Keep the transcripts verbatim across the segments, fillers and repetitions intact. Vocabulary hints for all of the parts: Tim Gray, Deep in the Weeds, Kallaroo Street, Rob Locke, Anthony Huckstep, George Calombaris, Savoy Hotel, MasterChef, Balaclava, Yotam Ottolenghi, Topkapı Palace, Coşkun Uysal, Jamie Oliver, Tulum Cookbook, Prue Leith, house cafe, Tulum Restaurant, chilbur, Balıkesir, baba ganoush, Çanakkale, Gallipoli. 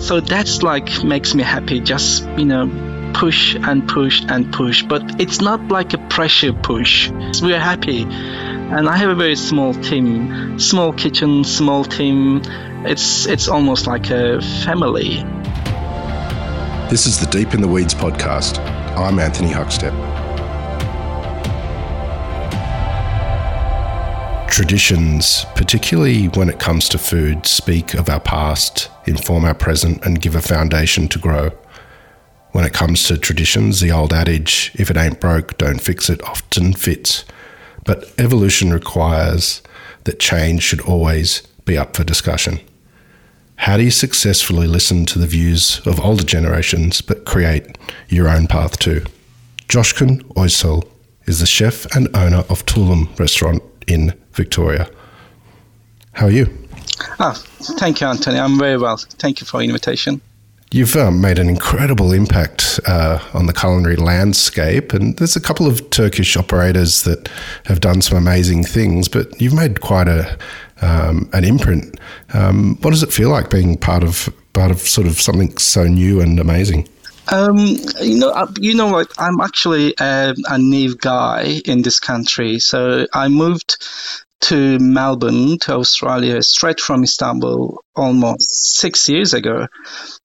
So that's like makes me happy, just, you know, push and push and push. But it's not like a pressure push. We're happy. And I have a very small team, small kitchen, small team. It's, it's almost like a family. This is the Deep in the Weeds podcast. I'm Anthony Huckstep. Traditions, particularly when it comes to food, speak of our past, inform our present, and give a foundation to grow. When it comes to traditions, the old adage, if it ain't broke, don't fix it, often fits. But evolution requires that change should always be up for discussion. How do you successfully listen to the views of older generations but create your own path too? Coşkun Uysal is the chef and owner of Tulum Restaurant in Victoria. How are you? Ah, thank you, Anthony. I'm very well. Thank you for the invitation. You've um, made an incredible impact uh, on the culinary landscape, and there's a couple of Turkish operators that have done some amazing things, but you've made quite a um, an imprint. Um, what does it feel like being part of part of sort of something so new and amazing? Um, you know, you know what? I'm actually a, a naive guy in this country. So I moved to Melbourne, to Australia, straight from Istanbul almost six years ago.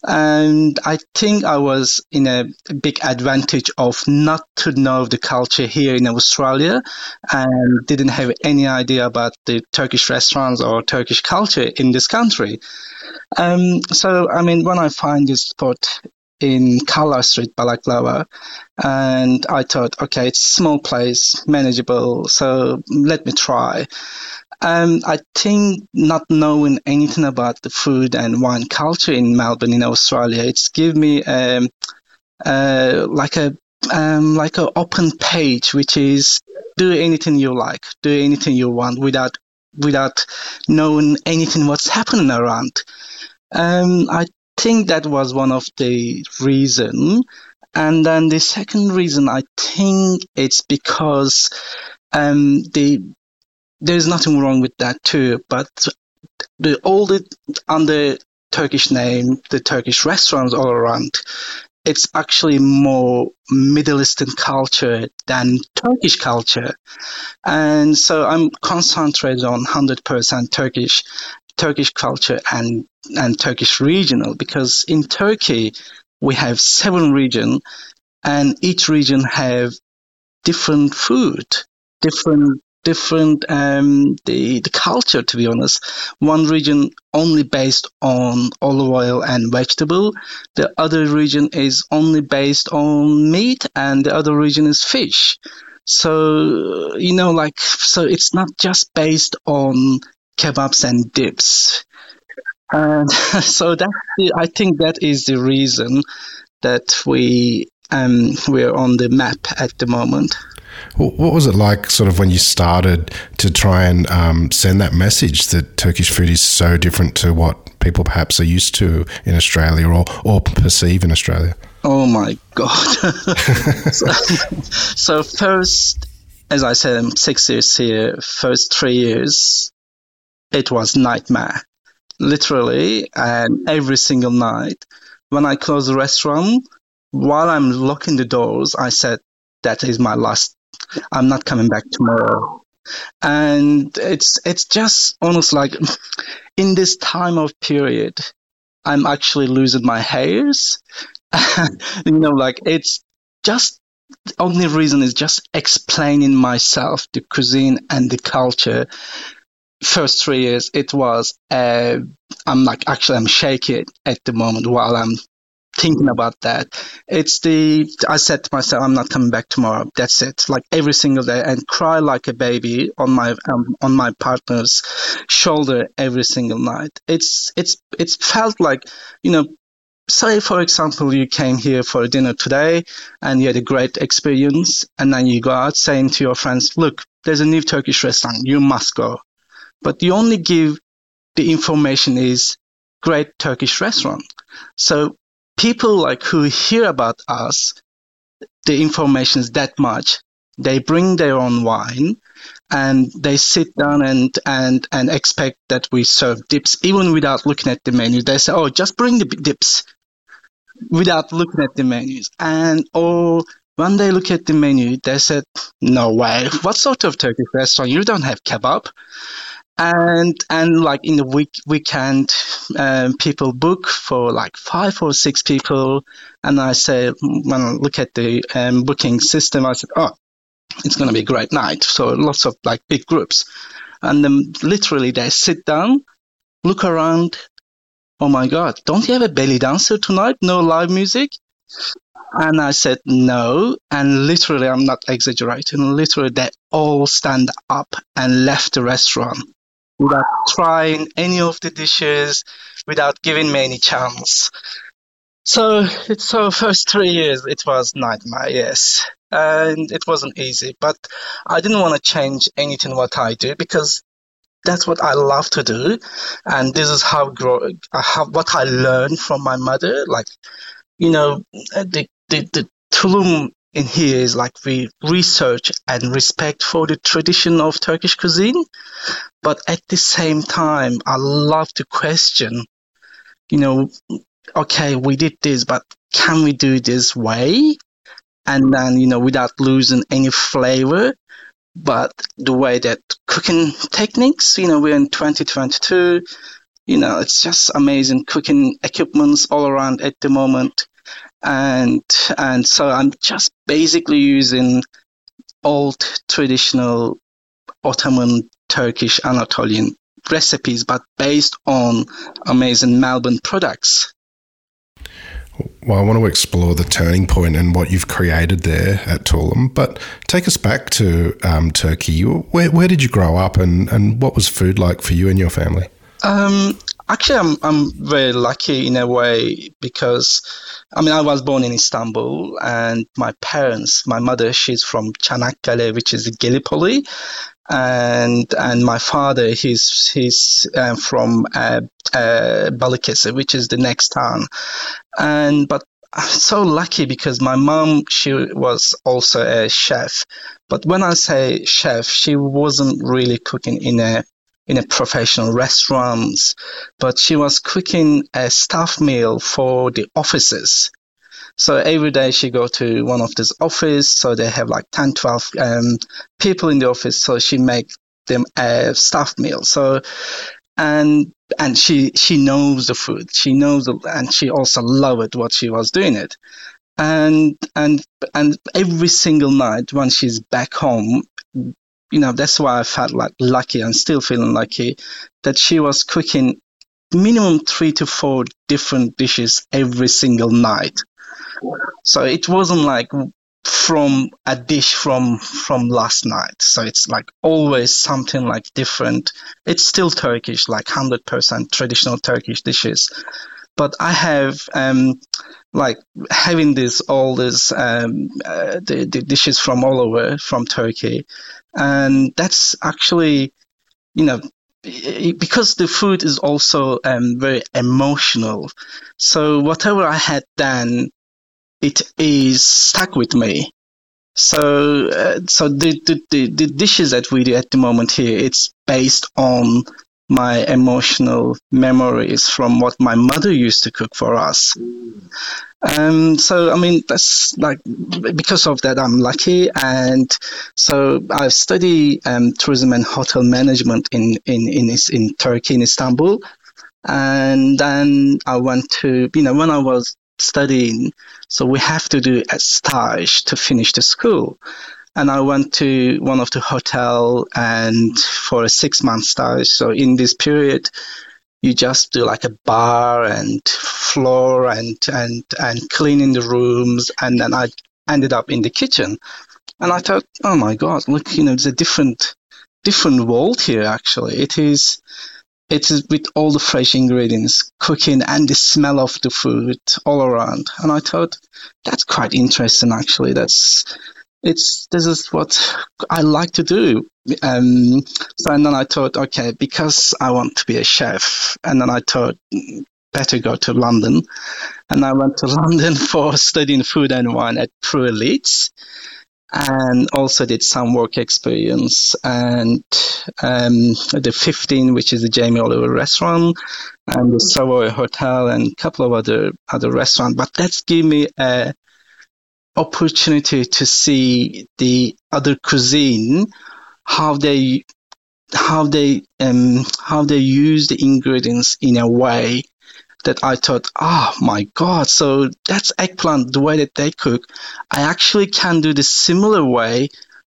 And I think I was in a big advantage of not to know the culture here in Australia and didn't have any idea about the Turkish restaurants or Turkish culture in this country. Um, so, I mean, when I find this spot in Kallaroo Street, Balaclava, and I thought, okay, it's a small place, manageable, so let me try. And I think not knowing anything about the food and wine culture in Melbourne, in Australia, it's given me um, uh, like a um, like an open page, which is do anything you like, do anything you want, without without knowing anything what's happening around. Um, I. I think that was one of the reason. And then the second reason, I think it's because um, the there's nothing wrong with that too, but the all the under Turkish name, the Turkish restaurants all around, it's actually more Middle Eastern culture than Turkish culture. And so I'm concentrated on one hundred percent Turkish Turkish culture and, and Turkish regional, because in Turkey we have seven regions and each region have different food, different different um, the, the culture, to be honest. One region only based on olive oil and vegetable, the other region is only based on meat, and the other region is fish. So, you know, like, so it's not just based on kebabs and dips. And so that I think that is the reason that we um, we're on the map at the moment. What was it like sort of when you started to try and um, send that message that Turkish food is so different to what people perhaps are used to in Australia or, or perceive in Australia? Oh, my God. so, so first, as I said, I'm six years here, first three years, it was nightmare, literally, um, every single night. When I closed the restaurant, while I'm locking the doors, I said, that is my last, I'm not coming back tomorrow. And it's it's just almost like in this time of period, I'm actually losing my hairs. You know, like it's just, the only reason is just explaining myself, the cuisine and the culture. First three years, it was, uh, I'm like, actually, I'm shaking at the moment while I'm thinking about that. It's the, I said to myself, I'm not coming back tomorrow. That's it. Like every single day, and cry like a baby on my um, on my partner's shoulder every single night. It's, it's, it's felt like, you know, say, for example, you came here for dinner today and you had a great experience, and then you go out saying to your friends, look, there's a new Turkish restaurant, you must go. But you only give the information is great Turkish restaurant. So people like who hear about us, the information is that much. They bring their own wine and they sit down and, and, and expect that we serve dips. Even without looking at the menu, they say, oh, just bring the dips without looking at the menus. And or when they look at the menu, they said, no way, what sort of Turkish restaurant? You don't have kebab. And and like in the week weekend, um, people book for like five or six people. And I say, when I look at the um, booking system, I said, oh, it's going to be a great night. So lots of like big groups. And then literally they sit down, look around. Oh my God, don't you have a belly dancer tonight? No live music? And I said, no. And literally, I'm not exaggerating. Literally, they all stand up and left the restaurant. Without trying any of the dishes, without giving me any chance. So, so first three years, it was nightmare, yes. And it wasn't easy, but I didn't want to change anything what I do because that's what I love to do. And this is how, grow, how what I learned from my mother. Like, you know, the, the, the Tulum in here is like we research and respect for the tradition of Turkish cuisine, but at the same time, I love to question, you know, okay, we did this, but can we do this way? And then, you know, without losing any flavor, but the way that cooking techniques, you know, we're in twenty twenty-two, you know, it's just amazing cooking equipments all around at the moment. And and so I'm just basically using old traditional Ottoman, Turkish, Anatolian recipes, but based on amazing Melbourne products. Well, I want to explore the turning point and what you've created there at Tulum, but take us back to um, Turkey. Where, where did you grow up and, and what was food like for you and your family? Um, actually, I'm I'm very lucky in a way because, I mean, I was born in Istanbul and my parents, my mother, she's from Çanakkale, which is Gallipoli, and and my father, he's he's uh, from uh, uh, Balıkesir, which is the next town, and but. I'm so lucky because my mom, she was also a chef, but when I say chef, she wasn't really cooking in a in a professional restaurants, but she was cooking a staff meal for the offices. So every day she go to one of these office, so they have like ten, twelve um, people in the office, so she make them a staff meal. So and and she she knows the food, she knows the, and she also loved what she was doing it. And and and every single night when she's back home, you know, that's why I felt like lucky and still feeling lucky that she was cooking minimum three to four different dishes every single night. So it wasn't like from a dish from from last night. So it's like always something like different. It's still Turkish, like one hundred percent traditional Turkish dishes. But I have um, like having this all this um, uh, the, the dishes from all over from Turkey, and that's actually, you know, because the food is also um, very emotional. So whatever I had then, it is stuck with me. So uh, so the, the the the dishes that we do at the moment here, it's based on my emotional memories from what my mother used to cook for us. Um, so, I mean, that's like, because of that, I'm lucky. And so I study um, tourism and hotel management in, in, in, in Turkey, in Istanbul. And then I went to, you know, when I was studying, so we have to do a stage to finish the school. And I went to one of the hotel and for a six month stage. So in this period, you just do like a bar and floor and and and cleaning the rooms. And then I ended up in the kitchen. And I thought, oh my God, look, you know, it's a different different world here. Actually, it is it is with all the fresh ingredients, cooking, and the smell of the food all around. And I thought that's quite interesting. Actually, that's It's this is what I like to do. Um, so and then I thought, okay, because I want to be a chef. And then I thought, better go to London. And I went to London for studying food and wine at Prue Leith. and also did some work experience, and um, the fifteen, which is the Jamie Oliver restaurant, and the Savoy Hotel, and a couple of other other restaurants. But that's given me an opportunity to see the other cuisine, how they how they um, how they use the ingredients in a way that I thought, oh my God, so that's eggplant, the way that they cook. I actually can do the similar way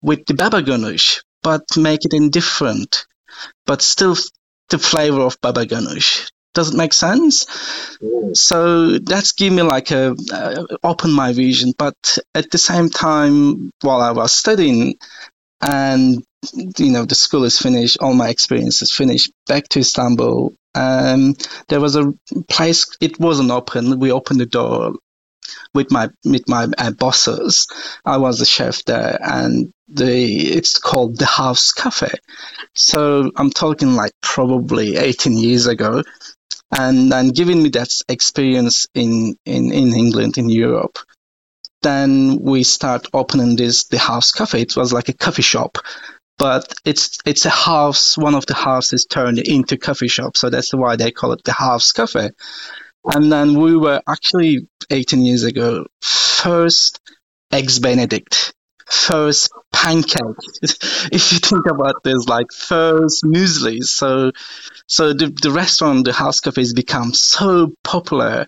with the baba ganoush, but make it indifferent, but still the flavor of baba ganoush. Does it make sense? Mm. So that's given me like a, uh, open my vision. But at the same time, while I was studying and, you know, the school is finished, all my experience is finished, back to Istanbul, Um, there was a place, it wasn't open. We opened the door with my with my uh, bosses. I was the chef there, and the it's called the House Cafe. So I'm talking like probably eighteen years ago, and then giving me that experience in, in, in England, in Europe. Then we start opening this the House Cafe. It was like a coffee shop. But it's it's a house, one of the houses turned into coffee shop. So that's why they call it the House Cafe. And then we were actually, eighteen years ago, first Eggs Benedict, first pancake. If you think about this, like first muesli. So so the, the restaurant, the House Cafe, has become so popular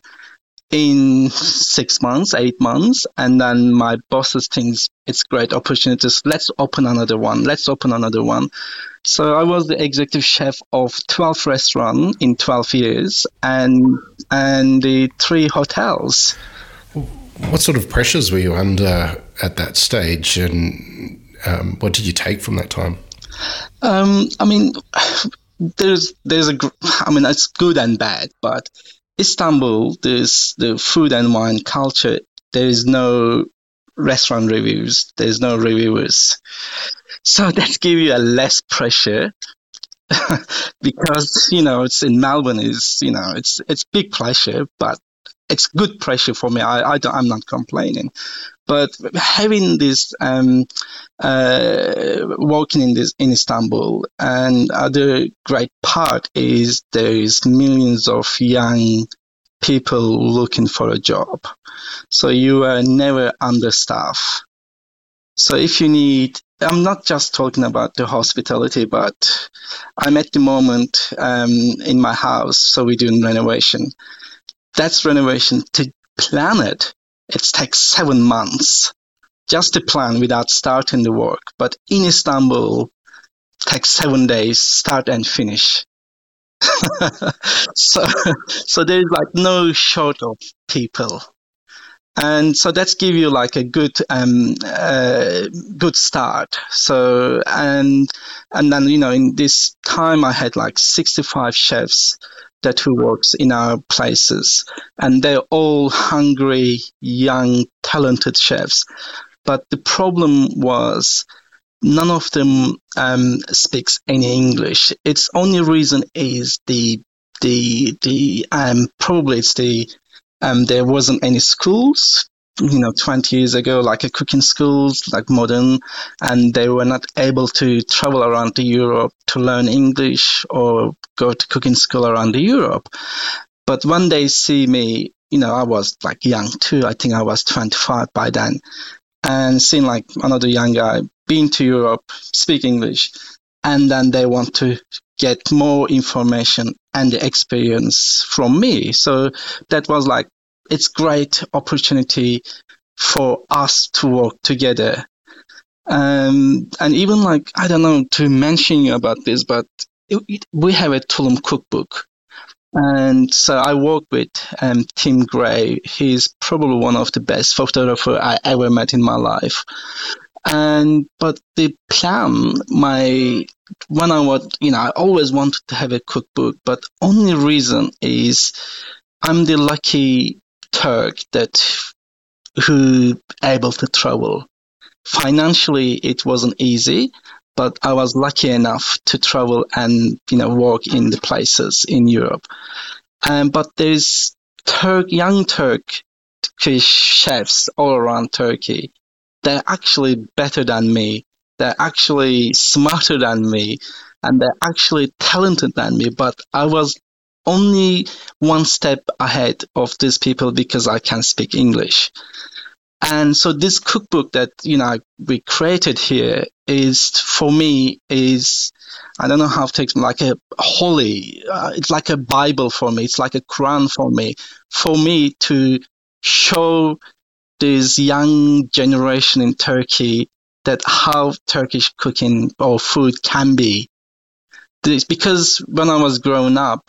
in six months, eight months, and then my bosses thinks it's great opportunities. Let's open another one. Let's open another one. So I was the executive chef of twelve restaurants in twelve years, and and the three hotels. What sort of pressures were you under at that stage, and um, what did you take from that time? Um, I mean, there's there's a. I mean, it's good and bad, but. Istanbul, there's the food and wine culture. There is no restaurant reviews. There is no reviewers. So that gives you a less pressure because, you know, it's in Melbourne. Is you know, it's it's big pressure, but it's good pressure for me. I, I don't, I'm not complaining. But having this, um, uh, working in this in Istanbul, and other great part is there is millions of young people looking for a job. So you are never understaffed. So if you need, I'm not just talking about the hospitality, but I'm at the moment um, in my house, so we're doing renovation. That's renovation to plan it. It takes seven months just to plan without starting the work. But in Istanbul, it takes seven days, start and finish. so, so there's like no short of people. And so that's give you like a good, um, uh, good start. So, and, and then, you know, in this time I had like sixty-five chefs that who works in our places, and they're all hungry, young, talented chefs. But the problem was none of them um, speaks any English. Its only reason is the the the um probably it's the um there wasn't any schools, you know, twenty years ago, like a cooking schools, like modern, and they were not able to travel around to Europe to learn English or go to cooking school around Europe. But when they see me, you know, I was like young too. I think I was twenty-five by then, and seeing like another young guy being to Europe, speak English, and then they want to get more information and experience from me. So that was like, it's great opportunity for us to work together. Um, and even like, I don't know, to mention you about this, but it, it, we have a Tulum Cookbook. And so I work with um, Tim Gray. He's probably one of the best photographers I ever met in my life. And but the plan, my when I was, you know, I always wanted to have a cookbook, but only reason is I'm the lucky Turk that who able to travel. Financially, it wasn't easy, but I was lucky enough to travel and, you know, work in the places in Europe. Um, but there's Turk, young Turkish chefs all around Turkey they're actually better than me. They're actually smarter than me, and they're actually talented than me. But I was only one step ahead of these people because I can speak English. And so this cookbook that, you know, we created here is, for me, is, I don't know how to explain, like a holy, uh, it's like a Bible for me. It's like a Quran for me, for me to show this young generation in Turkey that how Turkish cooking or food can be. This, because when I was growing up,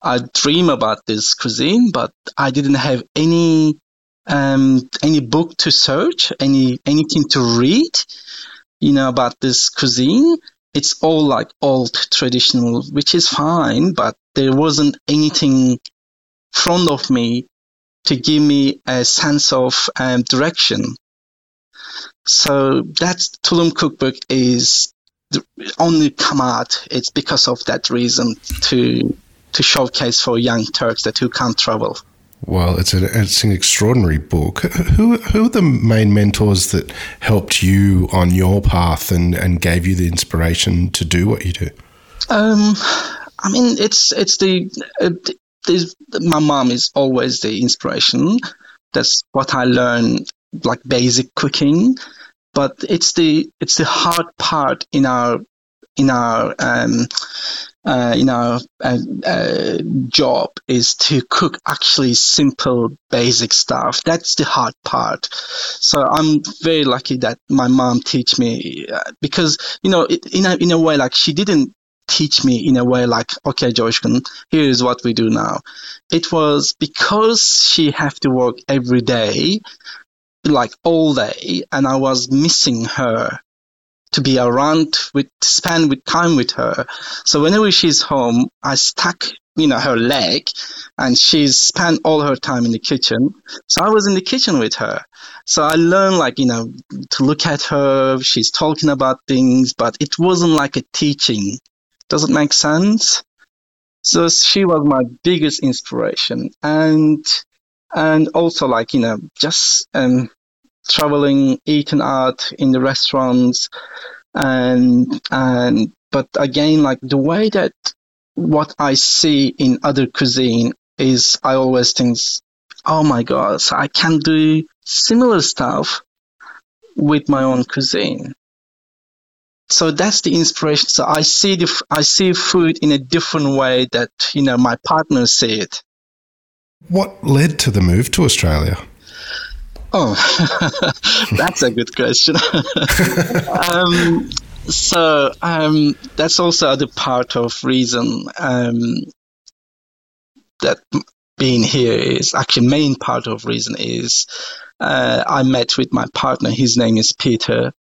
I dream about this cuisine, but I didn't have any um, any book to search, any anything to read, you know, about this cuisine. It's all like old traditional, which is fine, but there wasn't anything in front of me to give me a sense of um, direction. So that Tulum Cookbook is only come out. It's because of that reason to to showcase for young Turks that who can't travel. Well, it's an it's an extraordinary book. Who who are the main mentors that helped you on your path and, and gave you the inspiration to do what you do? Um, I mean, it's it's the, uh, the my mom is always the inspiration. That's what I learned, like basic cooking. But it's the it's the hard part in our in our um, uh, in our uh, uh, job is to cook actually simple basic stuff. That's the hard part. So I'm very lucky that my mom teach me uh, because you know it, in a in a way like she didn't teach me in a way like, okay, Coşkun, here is what we do now. It was because she have to work every day, like all day, and I was missing her to be around with spend with time with her. So whenever she's home, I stuck, you know, her leg, and she's spent all her time in the kitchen. So I was in the kitchen with her. So I learned, like, you know, to look at her. She's talking about things, but it wasn't like a teaching. Does it make sense? So she was my biggest inspiration, and and also like, you know, just um. traveling, eating out in the restaurants, and and but again, like the way that what I see in other cuisine is, I always think, oh my God, so I can do similar stuff with my own cuisine. So that's the inspiration. So I see the I see food in a different way that, you know, my partners see it. What led to the move to Australia? Oh, that's a good question. um, so um, that's also the part of reason um, that being here is actually main part of reason is uh, I met with my partner. His name is Peter.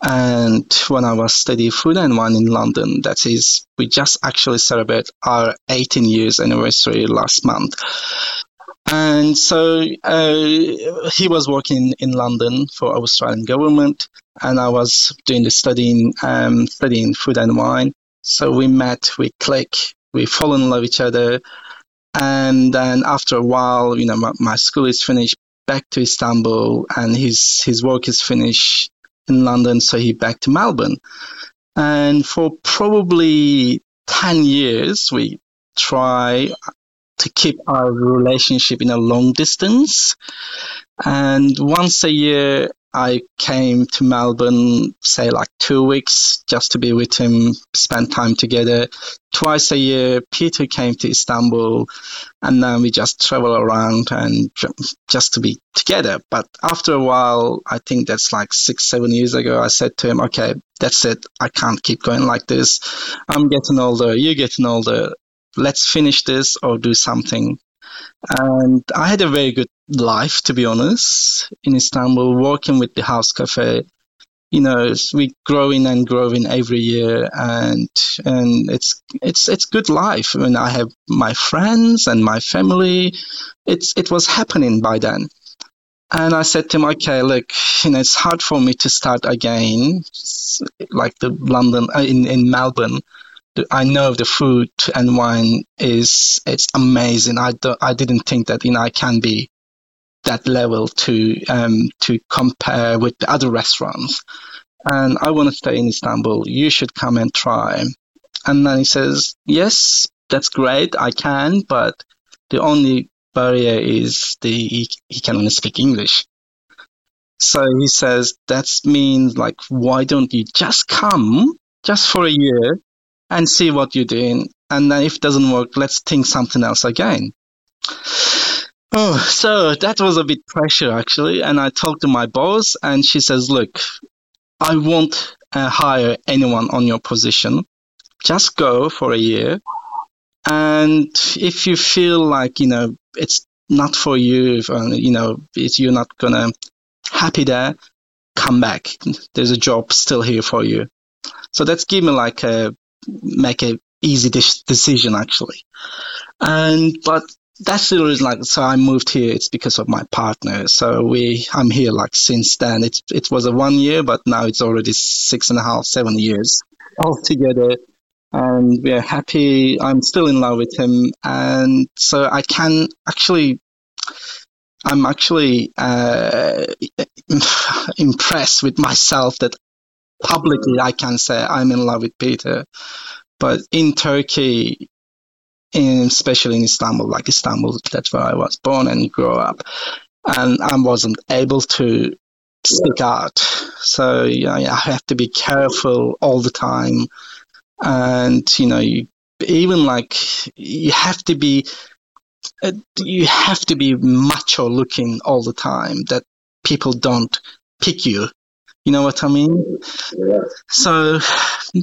And when I was studying food and wine in London, that is, we just actually celebrated our eighteen years anniversary last month. And so uh, he was working in London for Australian government, and I was doing the studying, um, studying food and wine. So we met, we click, we fall in love with each other. And then after a while, you know, my, my school is finished, back to Istanbul, and his, his work is finished in London. So he back to Melbourne. And for probably ten years, we try to keep our relationship in a long distance. And once a year, I came to Melbourne, say like two weeks, just to be with him, spend time together. Twice a year, Peter came to Istanbul, and then we just travel around and just to be together. But after a while, I think that's like six, seven years ago, I said to him, okay, that's it. I can't keep going like this. I'm getting older, you're getting older. Let's finish this or do something. And I had a very good life, to be honest, in Istanbul, working with the House Cafe. You know, we growing and growing every year, and and it's it's it's good life. When I have my friends and my family, it's it was happening by then. And I said to him, okay, look, you know, it's hard for me to start again, like the London in in Melbourne. I know the food and wine is it's amazing. I, do, I didn't think that, you know, I can be that level to um, to compare with the other restaurants. And I want to stay in Istanbul. You should come and try. And then he says, yes, that's great. I can, but the only barrier is the he, he can only speak English. So he says, that means like, why don't you just come just for a year and see what you're doing? And then if it doesn't work, let's think something else again. Oh, so that was a bit pressure, actually. And I talked to my boss and she says, look, I won't uh, hire anyone on your position. Just go for a year. And if you feel like, you know, it's not for you, if, uh, you know, if you're not going to happy there, come back. There's a job still here for you. So that's given like a, make a easy de- decision actually. And, but that's the reason, like, so I moved here, it's because of my partner. So we, I'm here like since then. It, it was a one year, but now it's already six and a half, seven years altogether. And we're happy. I'm still in love with him. And so I can actually, I'm actually uh, impressed with myself that publicly I can say I'm in love with Peter. But in Turkey, in, especially in Istanbul, like Istanbul, that's where I was born and grew up, and I wasn't able to stick out. So you know, I have to be careful all the time. And, you know, you, even like you have to be... you have to be macho looking all the time that people don't pick you. You know what I mean? Yeah. So,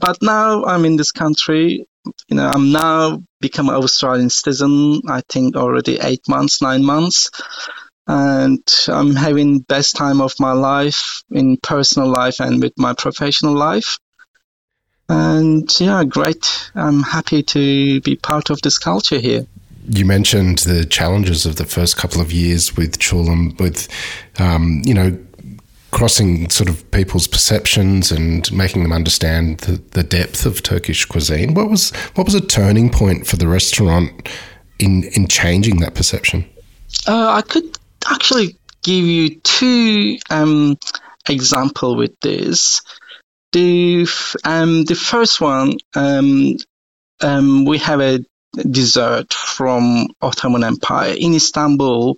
but now I'm in this country, you know, I'm now become an Australian citizen, I think already eight months, nine months. And I'm having best time of my life in personal life and with my professional life. And yeah, great. I'm happy to be part of this culture here. You mentioned the challenges of the first couple of years with Tulum, with, um, you know, crossing sort of people's perceptions and making them understand the, the depth of Turkish cuisine. What was what was a turning point for the restaurant in, in changing that perception? Uh, I could actually give you two um, examples with this. The, um, the first one, um, um, we have a dessert from Ottoman Empire. In Istanbul,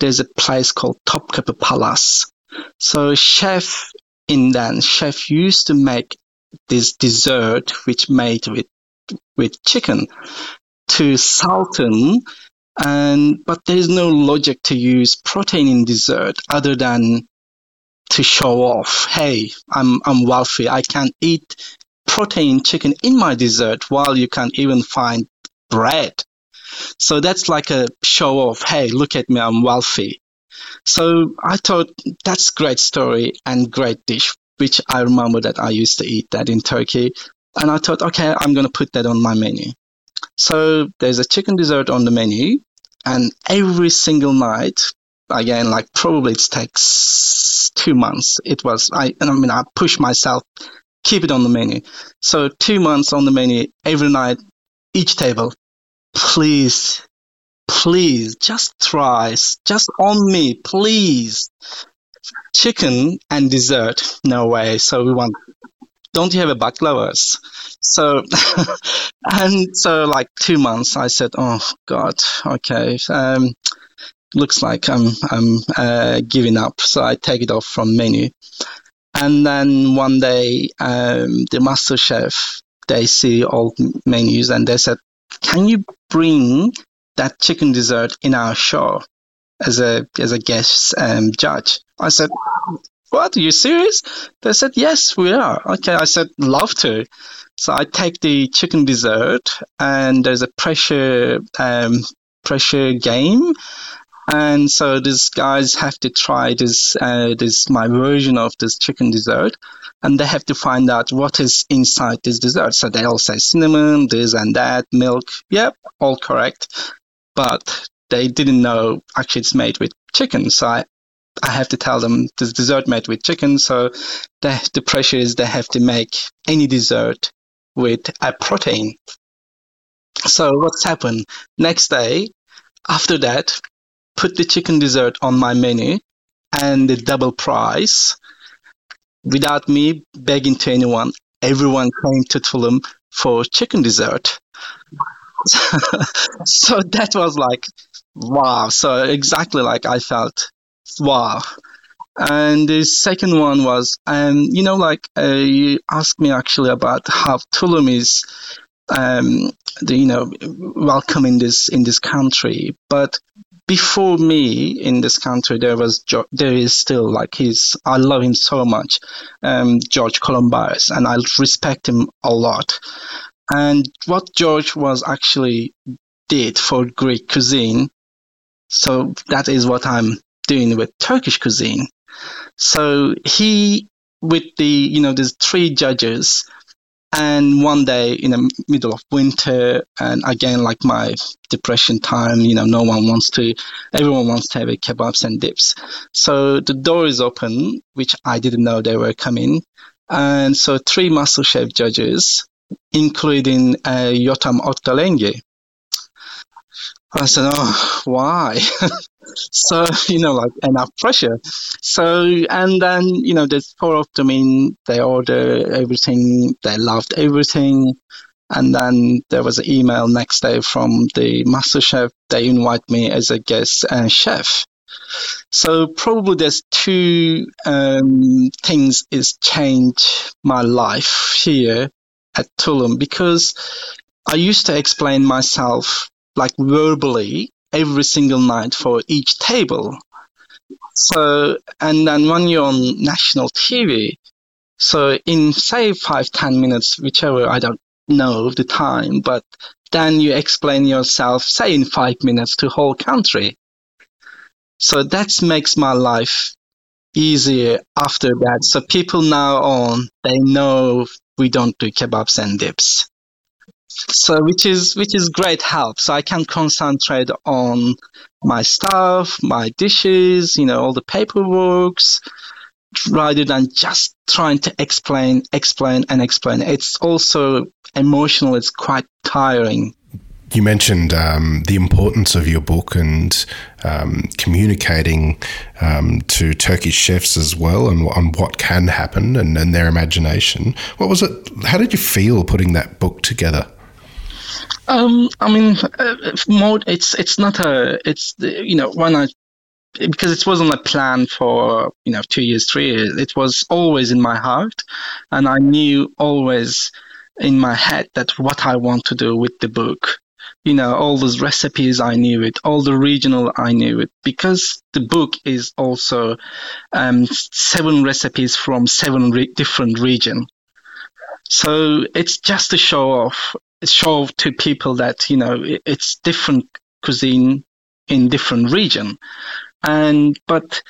there's a place called Topkapı Palace. So chef in then, chef used to make this dessert which made with with chicken to sultan, and but there's no logic to use protein in dessert other than to show off. Hey, I'm I'm wealthy. I can eat protein chicken in my dessert while you can't even find bread. So that's like a show off. Hey, look at me, I'm wealthy. So I thought that's great story and great dish, which I remember that I used to eat that in Turkey. And I thought, okay, I'm going to put that on my menu. So there's a chicken dessert on the menu. And every single night, again, like probably it takes two months. It was, I, I mean, I pushed myself, keep it on the menu. So two months on the menu, every night, each table, please, please, just try, just on me, please. Chicken and dessert, no way. So we want, don't you have a baklavas? So, and so like two months, I said, oh God, okay. Um, looks like I'm, I'm uh, giving up. So I take it off from menu. And then one day, um, the MasterChef, they see old menus and they said, can you bring that chicken dessert in our show as a as a guest um, judge? I said, what, are you serious? They said, yes, we are. Okay, I said, love to. So I take the chicken dessert and there's a pressure um, pressure game. And so these guys have to try this, uh, this my version of this chicken dessert, and they have to find out what is inside this dessert. So they all say cinnamon, this and that, milk. Yep, all correct. But they didn't know actually it's made with chicken. So I, I have to tell them this dessert made with chicken. So they, the pressure is they have to make any dessert with a protein. So what's happened? Next day, after that, put the chicken dessert on my menu and the double price without me begging to anyone. Everyone came to Tulum for chicken dessert. So that was like, wow. So exactly like I felt, wow. And the second one was, um, you know, like uh, you asked me actually about how Tulum is, um, the, you know, welcome in this in this country. But before me in this country, there was jo- there is still like his. I love him so much, um, George Calombaris, and I respect him a lot. And what George was actually did for Greek cuisine, so that is what I'm doing with Turkish cuisine. So he, with the, you know, there's three judges, and one day in the middle of winter, and again, like my depression time, you know, no one wants to, everyone wants to have a kebabs and dips. So the door is open, which I didn't know they were coming. And so three MasterChef judges, including uh, Yotam Ottolenghi. I said, oh, why? So, you know, like enough pressure. So, and then, you know, there's four of them in, they order everything, they loved everything. And then there was an email next day from the MasterChef. They invite me as a guest and chef. So probably there's two um, things is changed my life here at Tulum, because I used to explain myself like verbally every single night for each table. So, and then when you're on national T V, so in say five, ten minutes, whichever, I don't know the time, but then you explain yourself, say in five minutes to whole country. So that makes my life easier after that. So people now on, they know we don't do kebabs and dips. So which is which is great help. So I can concentrate on my stuff, my dishes, you know, all the paperworks, rather than just trying to explain, explain, and explain. It's also emotional. It's quite tiring. You mentioned um, the importance of your book and um, communicating um, to Turkish chefs as well, and on what can happen and, and their imagination. What was it? How did you feel putting that book together? Um, I mean, uh, more, it's it's not a it's you know when I because it wasn't a plan for you know two years, three years. It was always in my heart, and I knew always in my head that what I want to do with the book. You know, all those recipes, I knew it. All the regional, I knew it. Because the book is also um, seven recipes from seven re- different regions. So it's just to show off, show off to people that, you know, it's different cuisine in different region. And, but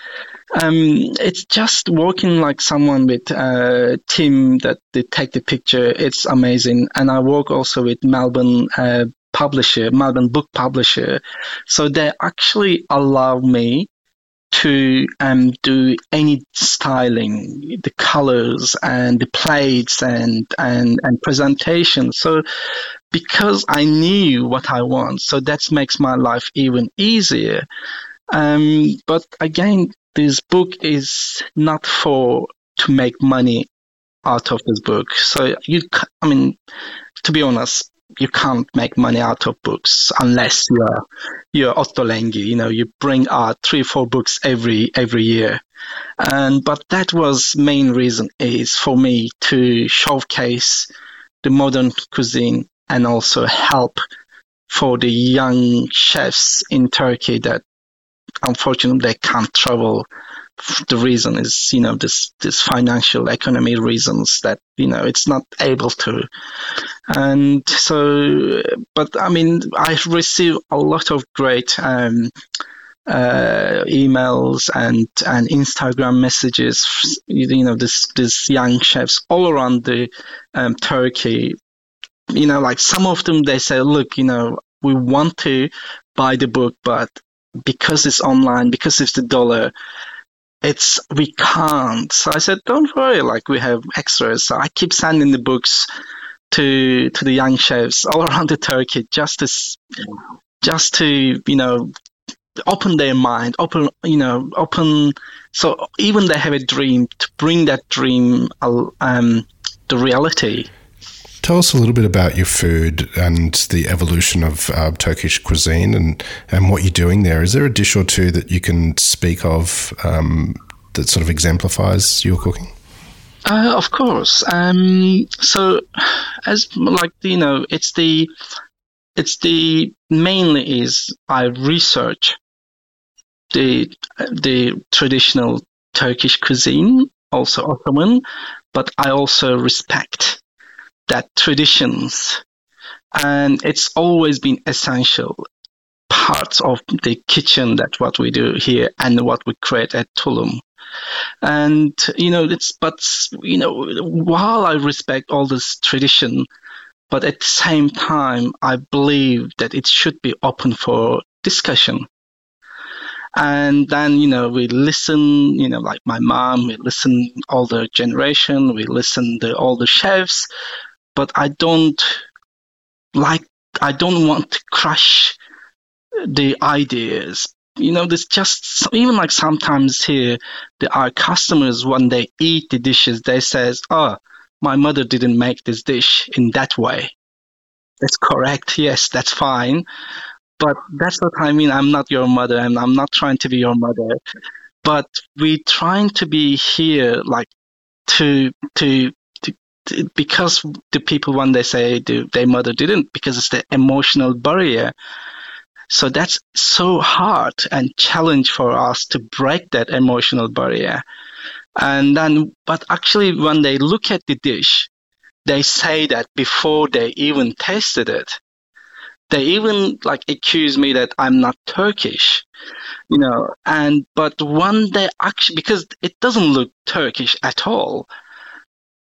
um, it's just working like someone with uh, Tim that they take the picture. It's amazing. And I work also with Melbourne uh, publisher, Melbourne book publisher. So they actually allow me to um, do any styling, the colors and the plates and, and, and presentation. So because I knew what I want, so that makes my life even easier. Um, but again, this book is not for to make money out of this book. So you, I mean, to be honest, you can't make money out of books unless you're you're Ottolenghi. You know, you bring out three, four books every every year, and but that was main reason is for me to showcase the modern cuisine and also help for the young chefs in Turkey that unfortunately they can't travel. The reason is, you know, this this financial economy reasons that, you know, it's not able to. And so, but I mean, I receive a lot of great um, uh, emails and, and Instagram messages, you know, this, this young chefs all around the um, Turkey. You know, like some of them, they say, look, you know, we want to buy the book, but because it's online, because it's the dollar, It's we can't. So I said, don't worry, like we have extras. So I keep sending the books to to the young chefs all around the Turkey just to just to you know open their mind, open, you know, open. So even they have a dream, to bring that dream um, to reality. Tell us a little bit about your food and the evolution of uh, Turkish cuisine and, and what you're doing there. Is there a dish or two that you can speak of um, that sort of exemplifies your cooking? Uh, of course. Um, so, as like you know, it's the it's the mainly is I research the the traditional Turkish cuisine, also Ottoman, but I also respect that traditions, and it's always been essential parts of the kitchen that what we do here and what we create at Tulum. And you know, it's but you know, while I respect all this tradition, but at the same time, I believe that it should be open for discussion. And then you know, we listen. You know, like my mom, we listen all the generation, we listen to all the chefs. But I don't like. I don't want to crush the ideas. You know, there's just even like sometimes here, there are customers when they eat the dishes, they says, "Oh, my mother didn't make this dish in that way." That's correct. Yes, that's fine. But that's what I mean. I'm not your mother, and I'm not trying to be your mother. But we're trying to be here, like to to, to, to because the people when they say the, their mother didn't, because it's the emotional barrier. So that's so hard and challenge for us to break that emotional barrier. And then, but actually when they look at the dish, they say that before they even tasted it, they even like accuse me that I'm not Turkish, you know, and, but when they actually, because it doesn't look Turkish at all,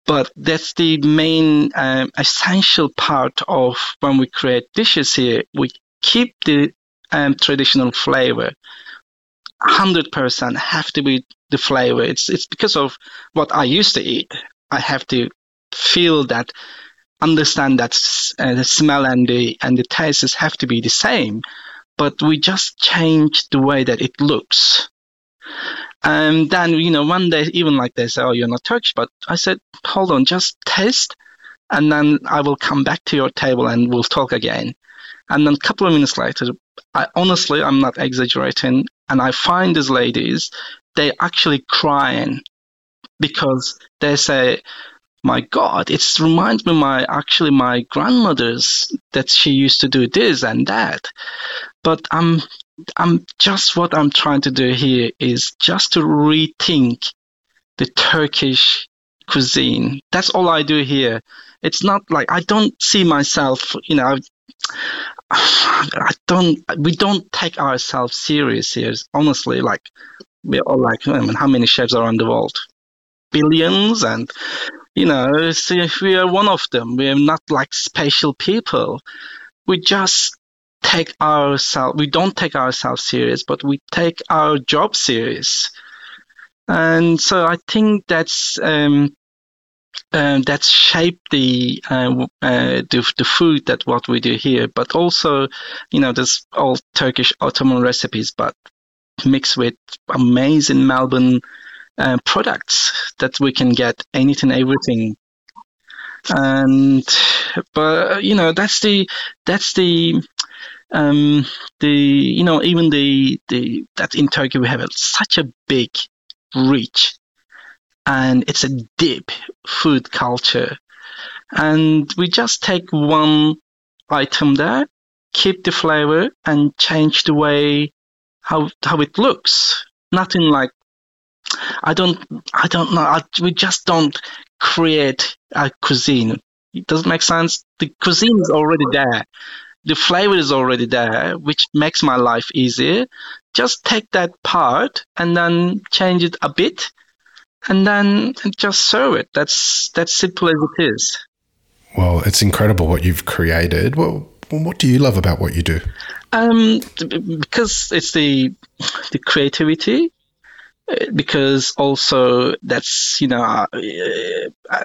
but that's the main um, essential part of when we create dishes here, we keep the um, traditional flavor. one hundred percent have to be the flavor. It's it's because of what I used to eat. I have to feel that, understand that uh, the smell and the and the tastes have to be the same, but we just change the way that it looks. And then you know one day even like they say, "Oh, you're not Turkish," but I said, "Hold on, just taste, and then I will come back to your table and we'll talk again." And then a couple of minutes later, I honestly, I'm not exaggerating, and I find these ladies, they actually crying because they say, "My God, it reminds me my actually my grandmother's that she used to do this and that." But I'm, I'm just what I'm trying to do here is just to rethink the Turkish cuisine. That's all I do here. It's not like I don't see myself, you know. I don't. We don't take ourselves serious here. Honestly, like we're all like, I mean, how many chefs are in the world? Billions, and you know, see if we are one of them. We are not like special people. We just take ourselves. We don't take ourselves serious, but we take our job serious. And so I think that's um, uh, that's shaped the, uh, uh, the the food that what we do here. But also, you know, there's all Turkish Ottoman recipes, but mixed with amazing Melbourne uh, products that we can get anything, everything. And but you know, that's the that's the. Um, the you know even the the that in Turkey we have such a big, rich, and it's a deep food culture, and we just take one item there, keep the flavor, and change the way how how it looks. Nothing like I don't I don't know. I, we just don't create a cuisine. It doesn't make sense. The cuisine is already there. The flavor is already there, which makes my life easier. Just take that part and then change it a bit, and then just serve it. That's that's simple as it is. Well, it's incredible what you've created. Well, what do you love about what you do? Um, because it's the the creativity. Because also that's you know uh,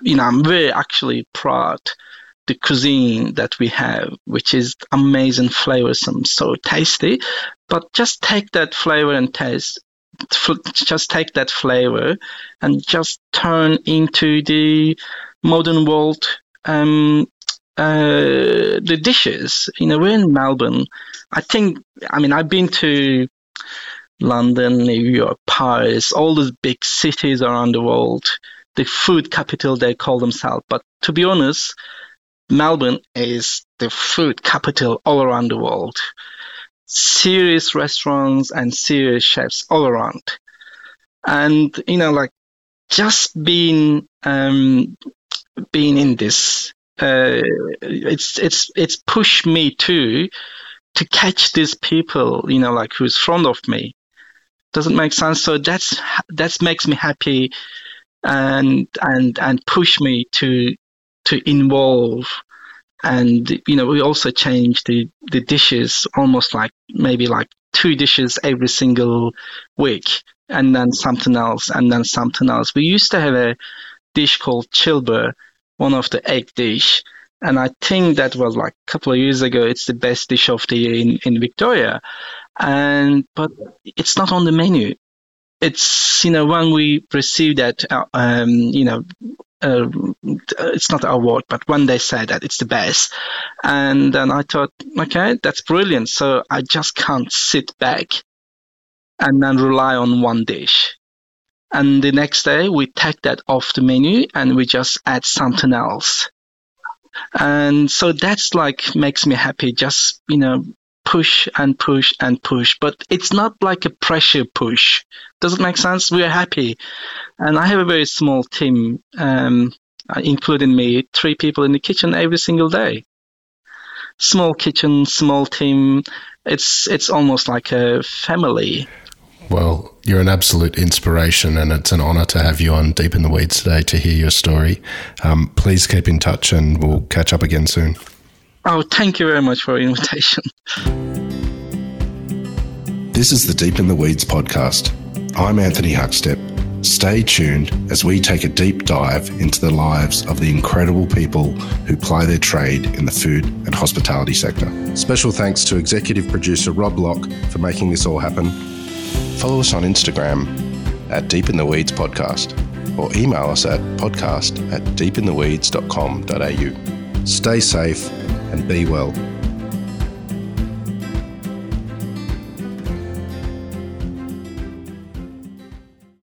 you know I'm very actually proud. The cuisine that we have, which is amazing, flavorsome, so tasty, But just take that flavor and taste. Just take that flavor and just turn into the modern world um, uh, the dishes. You know, we're in Melbourne. I think, I mean, I've been to London, New York, Paris, all those big cities around the world, the food capital they call themselves. But to be honest, Melbourne is the food capital all around the world. Serious restaurants and serious chefs all around. And, you know, like just being um, being in this, uh, it's it's it's pushed me to to catch these people, you know, like who's in front of me. Doesn't make sense. So that's that makes me happy and and and push me to to involve. And, you know, we also change the, the dishes almost like maybe like two dishes every single week and then something else and then something else. We used to have a dish called chilbur, one of the egg dish. And I think that was like a couple of years ago. It's the best dish of the year in, in Victoria. And but it's not on the menu. It's, you know, when we receive that, um, you know, Uh, it's not an award, but when they say that it's the best, and then I thought, okay, that's brilliant. So I just can't sit back and then rely on one dish. And the next day we take that off the menu and we just add something else. And so that's like makes me happy. Just, you know, push and push and push, but it's not like a pressure push. Does it make sense? We're happy. And I have a very small team, um, including me, three people in the kitchen every single day. Small kitchen, small team. It's it's almost like a family. Well, you're an absolute inspiration, and it's an honour to have you on Deep in the Weeds today to hear your story. Um, please keep in touch and we'll catch up again soon. Oh, thank you very much for the invitation. This is the Deep in the Weeds podcast. I'm Anthony Huckstep. Stay tuned as we take a deep dive into the lives of the incredible people who ply their trade in the food and hospitality sector. Special thanks to executive producer Rob Locke for making this all happen. Follow us on Instagram at Deep in the Weeds podcast or email us at podcast at deepintheweeds dot com dot a u. Stay safe and be well.